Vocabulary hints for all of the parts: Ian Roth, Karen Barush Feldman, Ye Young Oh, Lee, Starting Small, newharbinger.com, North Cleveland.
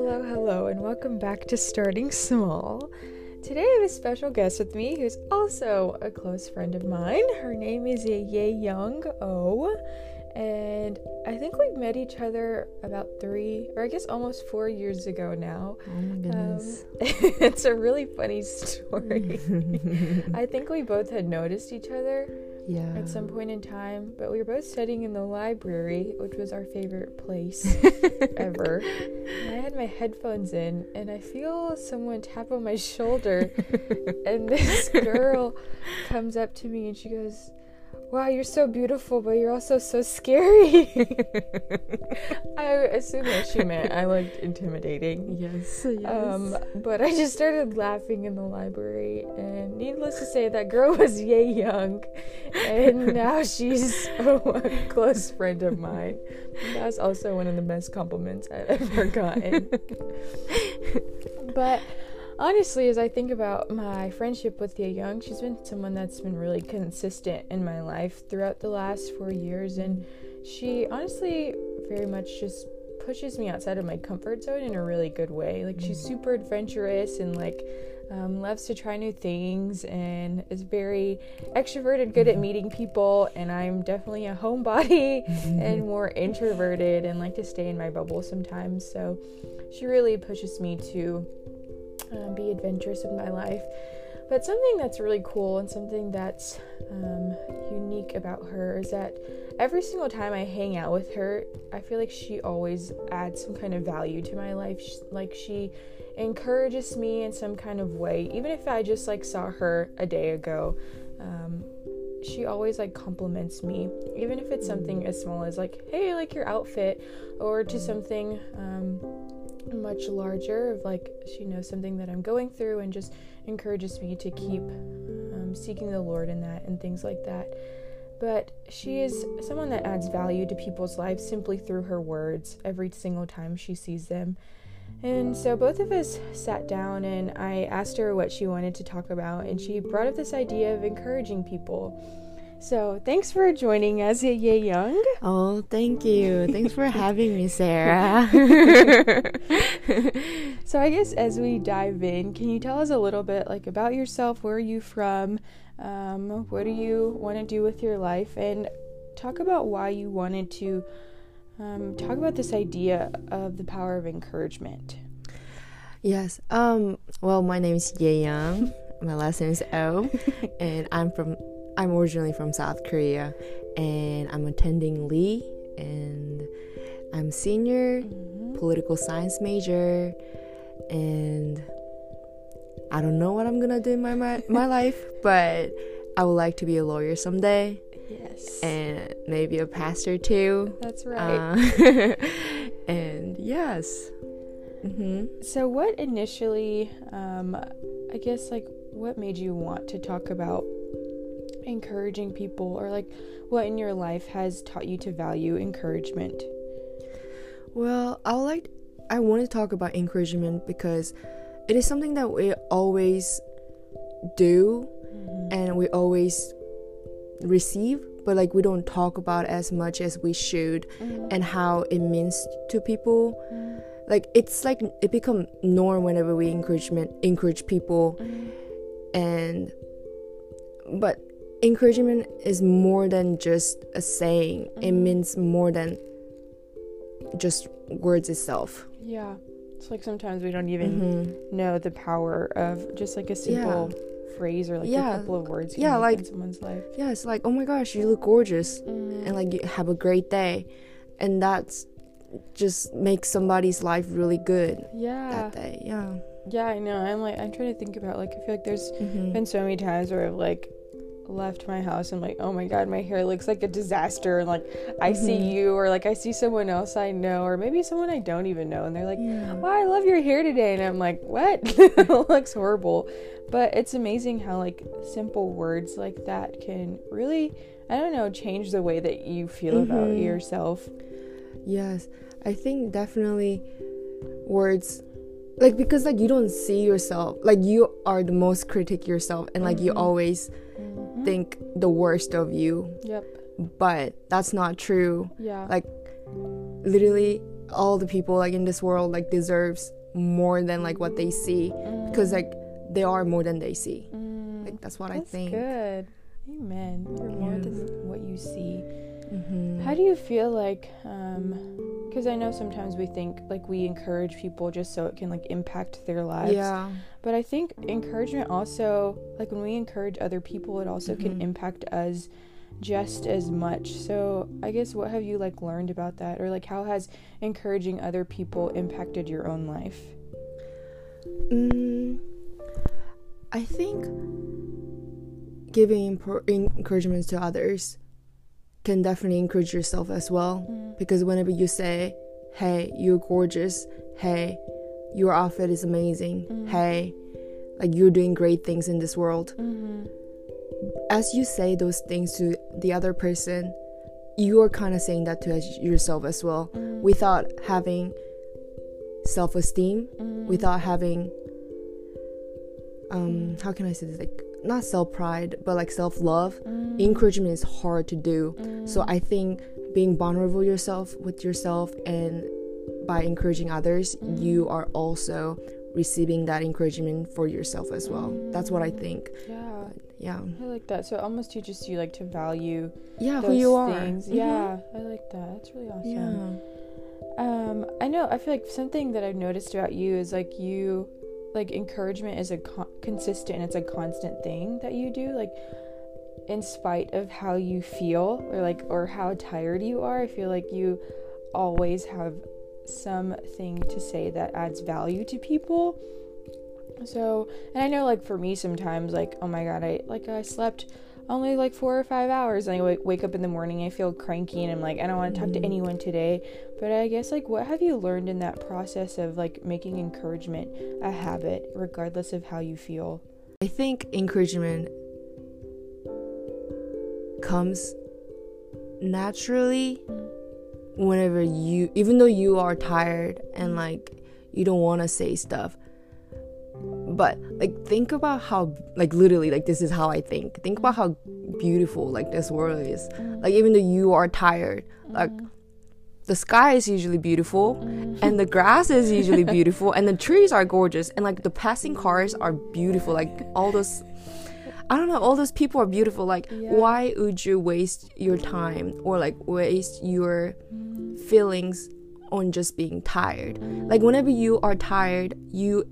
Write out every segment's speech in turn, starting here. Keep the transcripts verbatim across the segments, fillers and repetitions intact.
Hello, hello, and welcome back to Starting Small. Today I have a special guest with me who's also a close friend of mine. Her name is Ye Young Oh, and I think we met each other about three, or I guess almost four years ago now. Oh my goodness. Um, it's a really funny story. I think we both had noticed each other yeah. at some point in time, but we were both studying in the library, which was our favorite place ever. And I had my headphones in, and I feel someone tap on my shoulder, and this girl comes up to me, and she goes, "Wow, you're so beautiful, but you're also so scary." I assume that she meant I looked intimidating. Yes, yes. Um, but I just started laughing in the library, and needless to say, that girl was Ye Young, and now she's a, a close friend of mine. That was also one of the best compliments I've ever gotten. But honestly, as I think about my friendship with Ye Young, she's been someone that's been really consistent in my life throughout the last four years, and she honestly very much just pushes me outside of my comfort zone in a really good way. Like, she's super adventurous and, like, um, loves to try new things and is very extroverted, good at meeting people, and I'm definitely a homebody and more introverted and like to stay in my bubble sometimes, so she really pushes me to Um, be adventurous in my life. But something that's really cool and something that's um, unique about her is that every single time I hang out with her, I feel like she always adds some kind of value to my life. She, like she encourages me in some kind of way, even if I just like saw her a day ago. Um, she always like compliments me, even if it's something as small as like, "Hey, I like your outfit," or to something um much larger of like, you know, something that I'm going through, and just encourages me to keep um, seeking the Lord in that and things like that. But she is someone that adds value to people's lives simply through her words every single time she sees them. And so both of us sat down and I asked her what she wanted to talk about, and she brought up this idea of encouraging people. So, thanks for joining us, Ye Young. Oh, thank you. Thanks for having me, Sarah. So, I guess as we dive in, can you tell us a little bit, like, about yourself? Where are you from? Um, what do you want to do with your life? And talk about why you wanted to um, talk about this idea of the power of encouragement. Yes. Um. Well, my name is Ye Young. My last name is Oh, and I'm from... I'm originally from South Korea, and I'm attending Lee, and I'm senior mm-hmm. political science major, and I don't know what I'm gonna do in my my, my life, but I would like to be a lawyer someday. Yes. And maybe a pastor too. That's right. Uh, and yes. Mm-hmm. So what initially, um, I guess, like, what made you want to talk about encouraging people, or like what in your life has taught you to value encouragement? Well, I like I want to talk about encouragement because it is something that we always do mm-hmm. and we always receive, but like we don't talk about as much as we should mm-hmm. and how it means to people. Mm-hmm. Like it's like it become norm whenever we encouragement encourage people mm-hmm. and but encouragement is more than just a saying. Mm-hmm. It means more than just words itself. Yeah. It's like sometimes we don't even mm-hmm. know the power of just like a simple yeah. phrase or like yeah. a couple of words can yeah, make like, in someone's life. Yeah, it's like, "Oh my gosh, you look gorgeous." Mm-hmm. And like, "You have a great day." And that's just makes somebody's life really good yeah. that day. Yeah. Yeah, I know. I'm like, I'm trying to think about like, I feel like there's mm-hmm. been so many times where I've like, left my house and like, "Oh my god, my hair looks like a disaster," and like I mm-hmm. see you, or like I see someone else I know, or maybe someone I don't even know, and they're like, yeah. "Wow, I love your hair today," and I'm like, "What?" It looks horrible. But it's amazing how like simple words like that can really, I don't know, change the way that you feel mm-hmm. about yourself. Yes, I think definitely words, like, because like you don't see yourself, like you are the most critic yourself, and like mm-hmm. you always think the worst of you. Yep. But that's not true. Yeah. Like literally all the people like in this world like deserves more than like what they see, mm. because like they are more than they see. Mm. Like that's what that's I think. That's good. Amen. You're more yes. than what you see. Mm-hmm. How do you feel like? Because um, I know sometimes we think like we encourage people just so it can like impact their lives. Yeah. But I think encouragement also, like when we encourage other people, it also mm-hmm. can impact us just as much. So I guess what have you like learned about that, or like how has encouraging other people impacted your own life? Mm, I think giving impor- encouragements to others can definitely encourage yourself as well, mm. because whenever you say, hey, you're gorgeous, hey, your outfit is amazing, mm. hey, like you're doing great things in this world, mm-hmm. as you say those things to the other person, you're kind of saying that to yourself as well, mm. without having self-esteem, mm. without having um how can I say this, like not self-pride but like self-love. mm. Encouragement is hard to do, mm. so I think being vulnerable yourself with yourself, and by encouraging others, mm. you are also receiving that encouragement for yourself as well. mm. That's what I think. Yeah, but yeah, I like that. So it almost teaches you like to value yeah those who you things. are. Yeah, mm-hmm. I like that. That's really awesome. Yeah. um I know, I feel like something that I've noticed about you is like you like encouragement is a con- consistent it's a constant thing that you do, like in spite of how you feel or like or how tired you are. I feel like you always have something to say that adds value to people. So, and I know like for me sometimes, like, oh my god, I like I slept only like four or five hours and I w- wake up in the morning, I feel cranky and I'm like, I don't want to talk to anyone today. But I guess like what have you learned in that process of like making encouragement a habit regardless of how you feel? I think encouragement comes naturally whenever you, even though you are tired and like you don't want to say stuff. But like think about how like literally like this is how I think think about how beautiful like this world is. Mm. Like even though you are tired, mm. like the sky is usually beautiful, mm. and the grass is usually beautiful, and the trees are gorgeous, and like the passing cars are beautiful, like all those, I don't know, all those people are beautiful. Like yeah. why would you waste your time or like waste your mm. feelings on just being tired? Mm. Like whenever you are tired, you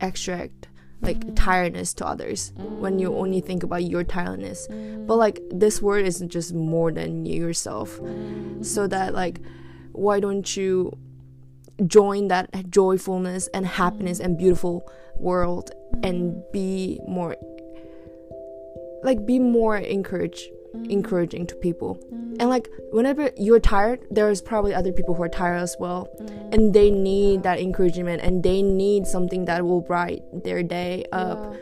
extract like mm. tiredness to others, mm. when you only think about your tiredness. Mm. But like this world is just more than you yourself, mm. so that like why don't you join that joyfulness and happiness mm. and beautiful world, mm. and be more like be more encourage mm. encouraging to people. Mm. And like whenever you're tired, there's probably other people who are tired as well, mm. and they need yeah. that encouragement, and they need something that will bright their day up. Yeah.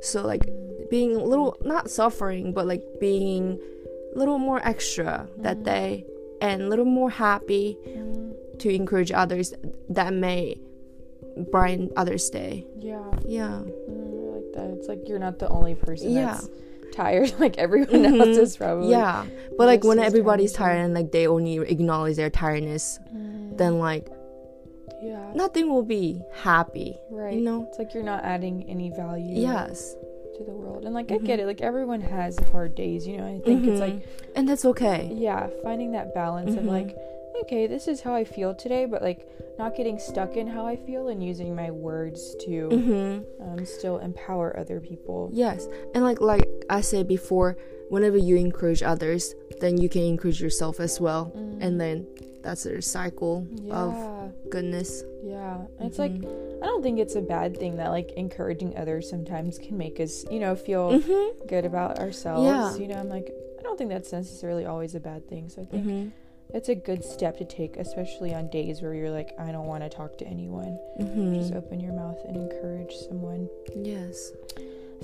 So like being a little not suffering, but like being a little more extra mm. that day, and a little more happy mm. to encourage others, that may brighten others' day. Yeah. Yeah. That it's like you're not the only person yeah. that's tired, like everyone mm-hmm. else is probably yeah but like when everybody's tired, tired and like they only acknowledge their tiredness, mm. then like yeah nothing will be happy, right? You know, it's like you're not adding any value yes to the world. And like mm-hmm. I get it, like everyone has hard days, you know, and I think mm-hmm. it's like, and that's okay. Yeah, finding that balance mm-hmm. of like, okay, this is how I feel today, but like not getting stuck in how I feel and using my words to mm-hmm. um, still empower other people. Yes. And like like I said before, whenever you encourage others, then you can encourage yourself as well, mm. and then that's a cycle yeah. of goodness. Yeah. It's mm-hmm. like I don't think it's a bad thing that like encouraging others sometimes can make us, you know, feel mm-hmm. good about ourselves. Yeah. You know, I'm like, I don't think that's necessarily always a bad thing. So I think mm-hmm. it's a good step to take, especially on days where you're like, I don't want to talk to anyone. Mm-hmm. Just open your mouth and encourage someone. Yes.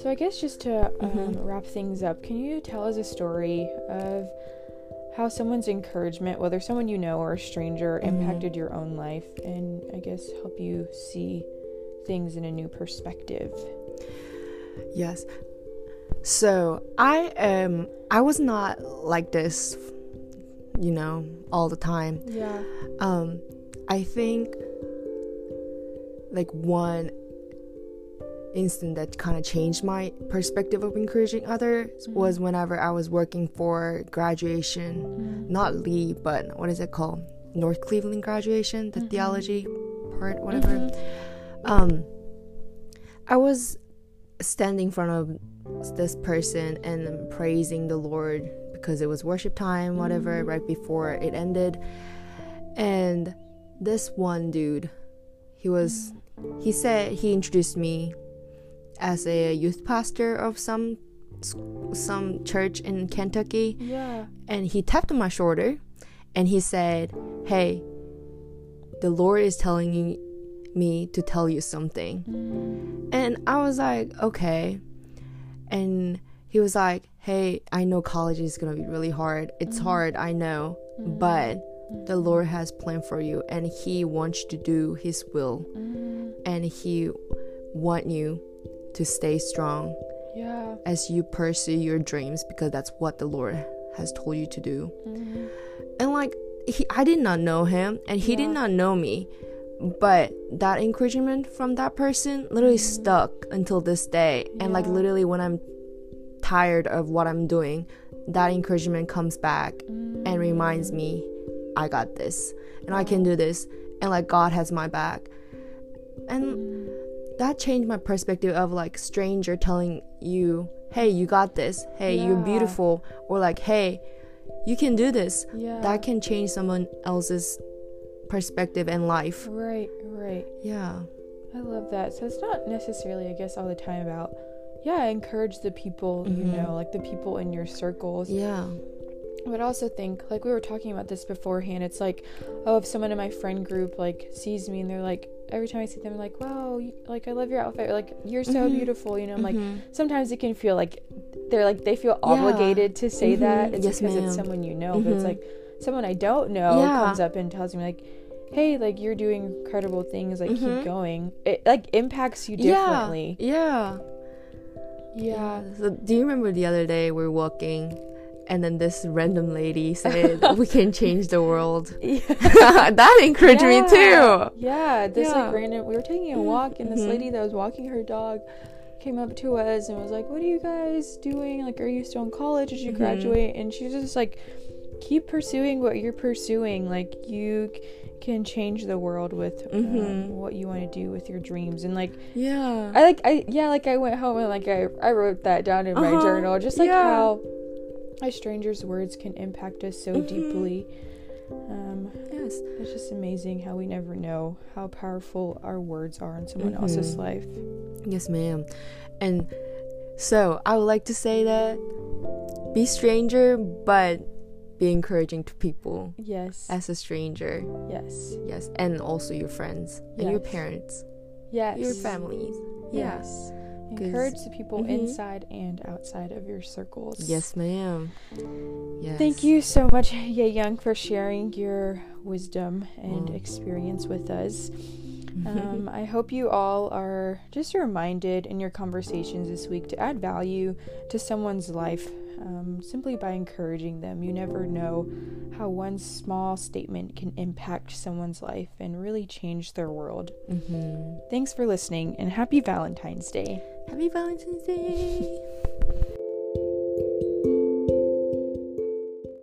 So I guess just to um, mm-hmm. wrap things up, can you tell us a story of how someone's encouragement, whether someone you know or a stranger, mm-hmm. impacted your own life, and I guess help you see things in a new perspective? Yes. So I am, I was not like this, you know, all the time. Yeah. Um, I think like one instant that kind of changed my perspective of encouraging others mm-hmm. was whenever I was working for graduation, mm-hmm. not Lee, but what is it called? North Cleveland graduation, the mm-hmm. theology part, whatever. Mm-hmm. Um, I was standing in front of this person and praising the Lord because it was worship time, whatever, mm-hmm. right before it ended. And this one dude, he was, he said, he introduced me as a youth pastor of some some church in Kentucky. Yeah. And he tapped on my shoulder and he said, "Hey, the Lord is telling me to tell you something." Mm. And I was like, "Okay." And he was like, "Hey, I know college is going to be really hard. It's mm. hard, I know, mm. but the Lord has planned for you, and He wants you to do His will, mm. and He wants you to stay strong yeah. as you pursue your dreams, because that's what the Lord has told you to do." Mm. And like, he, I did not know him, and he yeah. did not know me, but that encouragement from that person literally mm. stuck until this day. Yeah. And like, literally, when I'm tired of what I'm doing, that encouragement comes back mm. and reminds me, I got this, and I can do this, and like, God has my back. And that changed my perspective of like, stranger telling you, "Hey, you got this. Hey, yeah. you're beautiful," or like, "Hey, you can do this." Yeah. That can change someone else's perspective and life. Right, right. Yeah. I love that. So it's not necessarily, I guess, all the time about, yeah, encourage the people, mm-hmm. you know, like the people in your circles. Yeah. But I also think, like we were talking about this beforehand, it's like, oh, if someone in my friend group, like, sees me and they're like, every time I see them, I'm like, "Wow, you, like, I love your outfit," or like, "You're so mm-hmm. beautiful," you know, I'm mm-hmm. like, sometimes it can feel like, they're like, they feel obligated yeah. to say mm-hmm. that, it's yes, because ma'am. It's someone you know, mm-hmm. but it's like, someone I don't know yeah. comes up and tells me, like, "Hey, like, you're doing incredible things, like, mm-hmm. keep going," it, like, impacts you differently. Yeah, yeah, yeah. So, do you remember the other day we were walking, and then this random lady said, "We can change the world." Yeah. That encouraged yeah. me too. Yeah, this yeah. like random. We were taking a walk, and this mm-hmm. lady that was walking her dog came up to us and was like, "What are you guys doing? Like, are you still in college? Did you mm-hmm. graduate?" And she was just like, "Keep pursuing what you're pursuing. Like, you c- can change the world with mm-hmm. um, what you want to do with your dreams." And like, yeah, I like, I yeah, like I went home and like I I wrote that down in uh-huh. my journal, just like yeah. how a stranger's words can impact us so mm-hmm. deeply. Um, yes. It's just amazing how we never know how powerful our words are in someone mm-hmm. else's life. Yes, ma'am. And so I would like to say that be stranger, but be encouraging to people. Yes. As a stranger. Yes. Yes. And also your friends and yes. your parents. Yes. Your families. Yeah. Yes. Encourage the people mm-hmm. inside and outside of your circles. Yes, ma'am. Yes. Thank you so much, Ye Young, for sharing your wisdom and mm. experience with us. Um, I hope you all are just reminded in your conversations this week to add value to someone's life um, simply by encouraging them. You never know how one small statement can impact someone's life and really change their world. Mm-hmm. Thanks for listening, and happy Valentine's Day. Happy Valentine's Day!